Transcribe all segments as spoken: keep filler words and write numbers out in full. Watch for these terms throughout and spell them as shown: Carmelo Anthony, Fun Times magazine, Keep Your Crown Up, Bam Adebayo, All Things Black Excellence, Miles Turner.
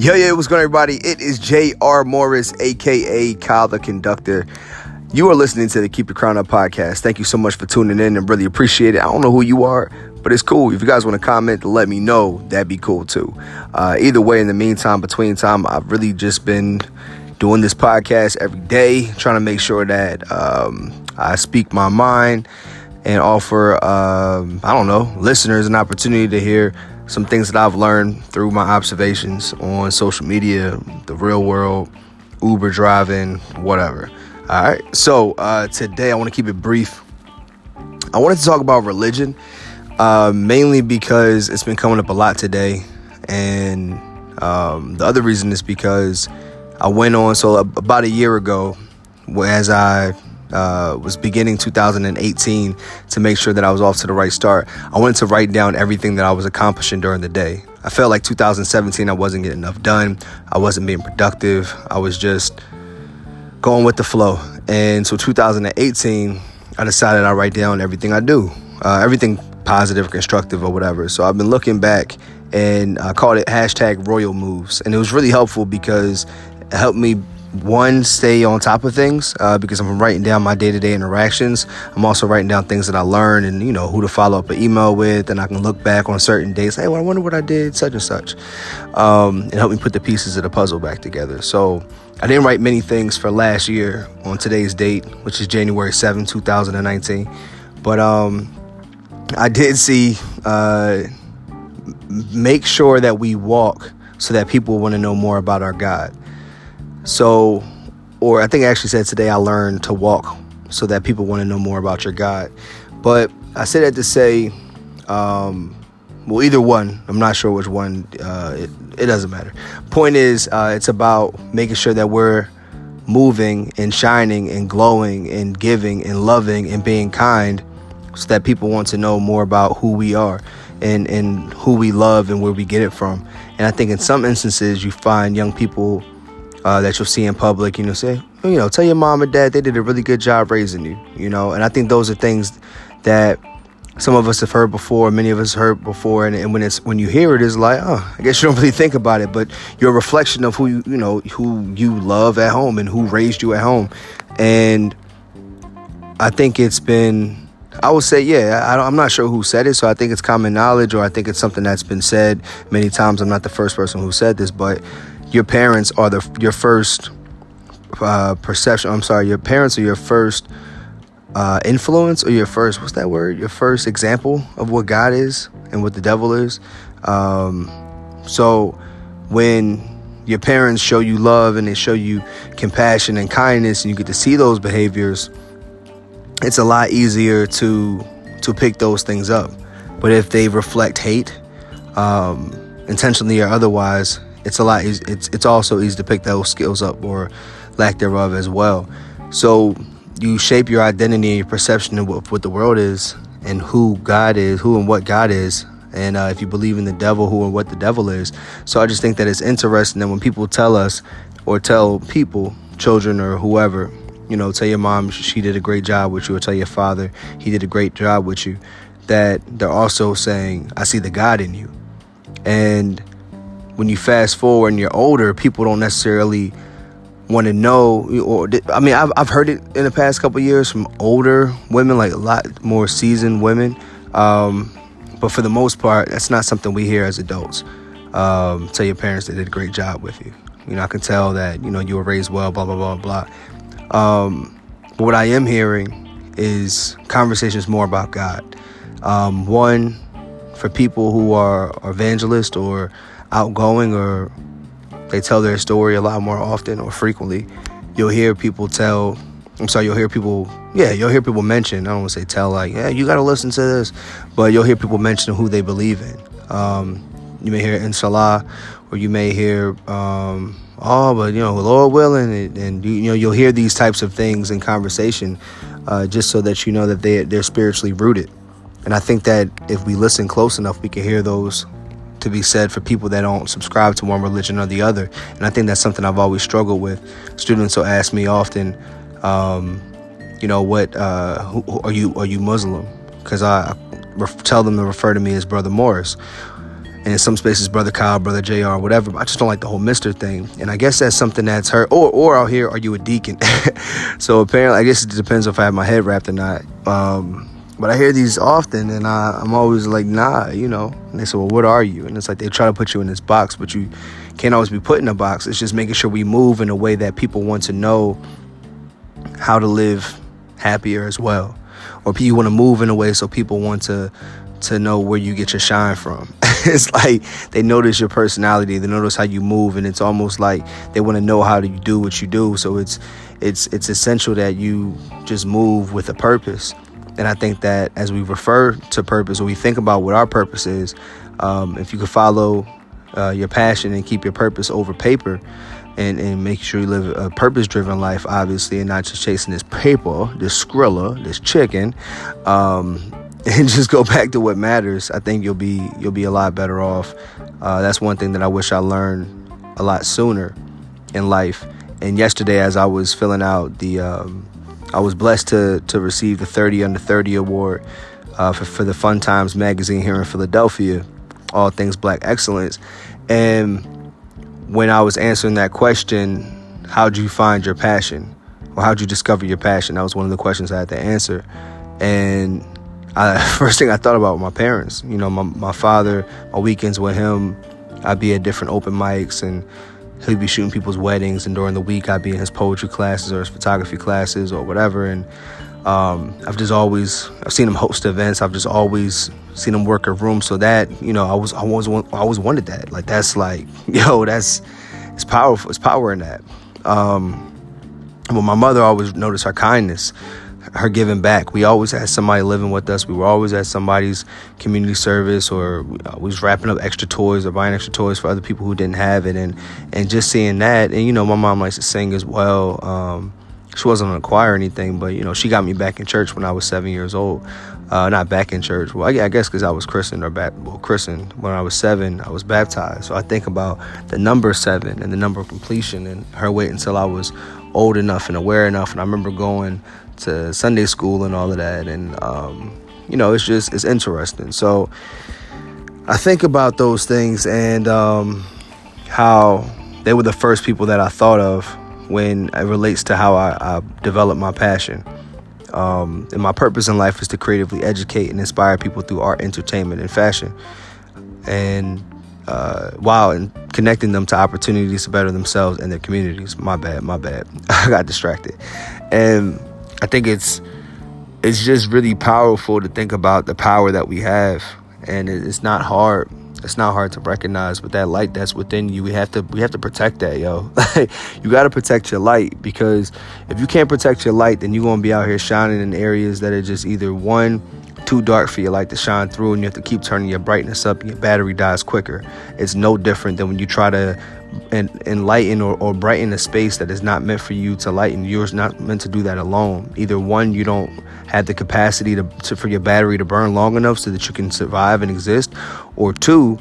Yo, yo, what's going on, everybody? It is J R Morris, a k a. Kyle the Conductor. You are listening to the Keep Your Crown Up podcast. Thank you so much for tuning in and really appreciate it. I don't know who you are, but it's cool. If you guys want to comment, let me know. That'd be cool, too. Uh, either way, in the meantime, between time, I've really just been doing this podcast every day, trying to make sure that um, I speak my mind and offer, um, I don't know, listeners an opportunity to hear some things that I've learned through my observations on social media, the real world, Uber driving, whatever. All right. So uh, today I want to keep it brief. I wanted to talk about religion, uh, mainly because it's been coming up a lot today. And um, the other reason is because I went on. So about a year ago, as I Uh, was beginning two thousand eighteen to make sure that I was off to the right start, I wanted to write down everything that I was accomplishing during the day. I felt like two thousand seventeen, I wasn't getting enough done. I wasn't being productive. I was just going with the flow. And so two thousand eighteen, I decided I write down everything I do, uh, everything positive or constructive or whatever. So I've been looking back and I called it hashtag Royal Moves. And it was really helpful because it helped me, one, stay on top of things uh, because I'm writing down my day-to-day interactions. I'm also writing down things that I learned and, you know, who to follow up an email with. And I can look back on certain days. Hey, well, I wonder what I did, such and such. Um, and help me put the pieces of the puzzle back together. So I didn't write many things for last year on today's date, which is January seventh, twenty nineteen. But um, I did see uh, make sure that we walk so that people want to know more about our God. So, or I think I actually said today I learned to walk so that people want to know more about your God. But I said that to say, um, well, either one, I'm not sure which one, uh, it, it doesn't matter. Point is, uh, it's about making sure that we're moving and shining and glowing and giving and loving and being kind so that people want to know more about who we are and, and who we love and where we get it from. And I think in some instances you find young people Uh, that you'll see in public, you know, say, you know, tell your mom and dad they did a really good job raising you, you know. And I think those are things that some of us have heard before, many of us heard before. And, and when it's when you hear it, it's like, oh, I guess you don't really think about it. But you're a reflection of who you, you know, who you love at home and who raised you at home. And I think it's been, I would say, yeah, I don't, I'm not sure who said it. So I think it's common knowledge, or I think it's something that's been said many times. I'm not the first person who said this, but your parents are the your first uh, perception. I'm sorry, your parents are your first uh, influence, or your first, what's that word? Your first example of what God is and what the devil is. Um, so when your parents show you love and they show you compassion and kindness, and you get to see those behaviors, it's a lot easier to to pick those things up. But if they reflect hate, um, intentionally or otherwise, it's a lot. It's it's also easy to pick those skills up, or lack thereof, as well. So you shape your identity and your perception of what, what the world is and who God is, who and what God is. And uh, if you believe in the devil, who and what the devil is. So I just think that it's interesting that when people tell us, or tell people, children or whoever, you know, tell your mom she did a great job with you, or tell your father he did a great job with you, that they're also saying, I see the God in you. And when you fast forward and you're older, people don't necessarily want to know. Or I mean, I've I've heard it in the past couple of years from older women, like a lot more seasoned women. Um, but for the most part, that's not something we hear as adults. Um, tell your parents they did a great job with you. You know, I can tell that, you know, you were raised well, blah, blah, blah, blah. Um, but what I am hearing is conversations more about God. Um, one, for people who are evangelists or outgoing, or they tell their story a lot more often or frequently, you'll hear people tell I'm sorry you'll hear people yeah you'll hear people mention, I don't want to say tell, like, yeah, you got to listen to this, but you'll hear people mention who they believe in. Um you may hear inshallah, or you may hear um oh, but you know, Lord willing, and, and you know, you'll hear these types of things in conversation, uh just so that you know that they they're spiritually rooted. And I think that if we listen close enough, we can hear those to be said for people that don't subscribe to one religion or the other. And I think that's something I've always struggled with. Students will ask me often, um, you know, what uh, who, who are you? Are you Muslim? Because I ref- tell them to refer to me as Brother Morris. and in some spaces Brother Kyle, Brother J R, whatever. But I just don't like the whole mister thing, and I guess that's something that's hurt. Or or out here, are you a deacon? So apparently, I guess it depends if I have my head wrapped or not. Um, but I hear these often, and I, I'm always like, nah, you know. And they say, well, what are you? And it's like they try to put you in this box, but you can't always be put in a box. It's just making sure we move in a way that people want to know how to live happier as well. Or you want to move in a way so people want to to know where you get your shine from. It's like they notice your personality, they notice how you move, and it's almost like they want to know how you do what you do. So it's it's it's essential that you just move with a purpose. And I think that as we refer to purpose, or we think about what our purpose is, um, if you could follow uh, your passion and keep your purpose over paper, and, and make sure you live a purpose-driven life, obviously, and not just chasing this paper, this skrilla, this chicken, um, and just go back to what matters. I think you'll be you'll be a lot better off. Uh, that's one thing that I wish I learned a lot sooner in life. And yesterday, as I was filling out the, um, I was blessed to to receive the thirty under thirty award uh, for, for the Fun Times magazine here in Philadelphia, All Things Black Excellence, and when I was answering that question, how'd you find your passion? Or how'd you discover your passion? That was one of the questions I had to answer. And I, first thing I thought about was my parents. You know, my, my father, my weekends with him, I'd be at different open mics, and he'd be shooting people's weddings. And during the week, I'd be in his poetry classes or his photography classes or whatever. And um, I've just always, I've seen him host events. I've just always seen him work a room. So that, you know, I was, I was, I always wanted that. Like, that's like, yo, that's, it's powerful. It's power in that. Um, but my mother always noticed her kindness, her giving back. We always had somebody living with us. We were always at somebody's community service, or we was wrapping up extra toys or buying extra toys for other people who didn't have it. And, and just seeing that, and, you know, my mom likes to sing as well. Um, She wasn't on a choir or anything, but, you know, she got me back in church when I was seven years old. Uh, not back in church. Well, I, I guess because I was christened or bat- well, christened when I was seven, I was baptized. So I think about the number seven and the number of completion, and her waiting until I was old enough and aware enough. And I remember going to Sunday school and all of that. And, um, you know, it's just it's interesting. So I think about those things, and um, how they were the first people that I thought of when it relates to how I, I develop my passion. Um, and my purpose in life is to creatively educate and inspire people through art, entertainment, and fashion. And uh, wow, and connecting them to opportunities to better themselves and their communities. My bad, my bad. I got distracted. And I think it's it's just really powerful to think about the power that we have. And it's not hard. It's not hard to recognize, but that light that's within you, we have to we have to protect that, yo. You got to protect your light, because if you can't protect your light, then you're going to be out here shining in areas that are just either, one, too dark for your light to shine through, and you have to keep turning your brightness up, and your battery dies quicker. It's no different than when you try to en- enlighten or, or brighten a space that is not meant for you to lighten. You're not meant to do that alone. Either, one, you don't have the capacity to, to for your battery to burn long enough so that you can survive and exist, or two,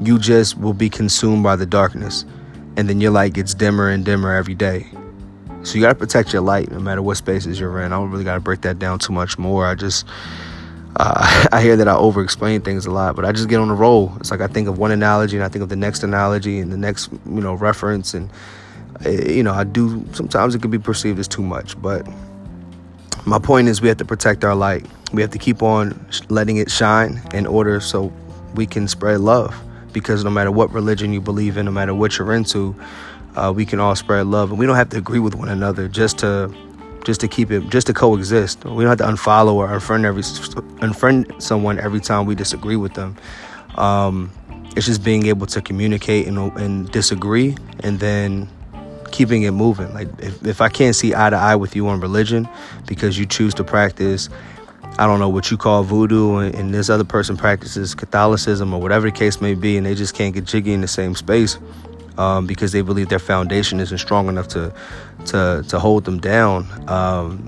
you just will be consumed by the darkness, and then your light gets dimmer and dimmer every day. So you got to protect your light no matter what spaces you're in. I don't really got to break that down too much more. I just Uh, I hear that I over-explain things a lot, but I just get on a roll. It's like I think of one analogy, and I think of the next analogy and the next, you know, reference. And, uh, you know, I do, sometimes it can be perceived as too much. But my point is, we have to protect our light. We have to keep on sh- letting it shine in order so we can spread love. Because no matter what religion you believe in, no matter what you're into, uh, we can all spread love. And we don't have to agree with one another just to... just to keep it, just to coexist. We don't have to unfollow or unfriend every unfriend someone every time we disagree with them. Um, it's just being able to communicate and, and disagree, and then keeping it moving. Like if, if I can't see eye to eye with you on religion because you choose to practice, I don't know, what you call voodoo, and, and this other person practices Catholicism or whatever the case may be, and they just can't get jiggy in the same space. Um, because they believe their foundation isn't strong enough to to to hold them down. Um,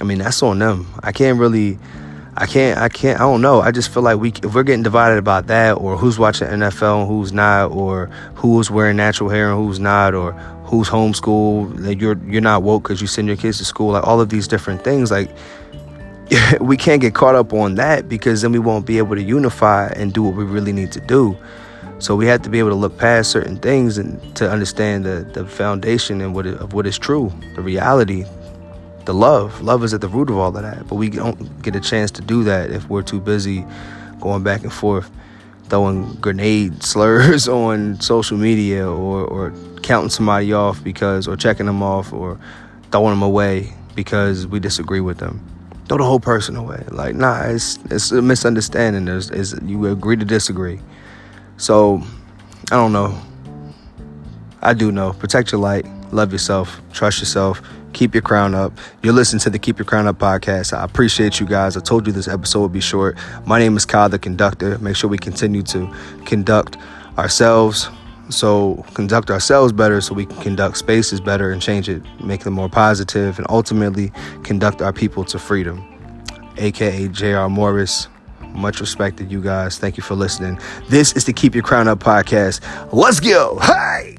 I mean, that's on them. I can't really, I can't, I can't, I don't know. I just feel like we, if we're getting divided about that, or who's watching N F L and who's not, or who's wearing natural hair and who's not, or who's homeschooled, like you're, you're not woke because you send your kids to school, like all of these different things. Like, we can't get caught up on that, because then we won't be able to unify and do what we really need to do. So we have to be able to look past certain things and to understand the, the foundation and what it, of what is true, the reality, the love. Love is at the root of all of that. But we don't get a chance to do that if we're too busy going back and forth, throwing grenade slurs on social media, or, or counting somebody off because, or checking them off, or throwing them away because we disagree with them. Throw the whole person away. Like, nah, it's it's a misunderstanding. There's, it's, you agree to disagree. So, I don't know. I do know. Protect your light. Love yourself. Trust yourself. Keep your crown up. You're listening to the Keep Your Crown Up podcast. I appreciate you guys. I told you this episode would be short. My name is Kyle, the conductor. Make sure we continue to conduct ourselves. So conduct ourselves better so we can conduct spaces better and change it, make them more positive, and ultimately conduct our people to freedom. A K A J R Morris. Much respect to you guys. Thank you for listening. This is the Keep Your Crown Up podcast. Let's go. Hey!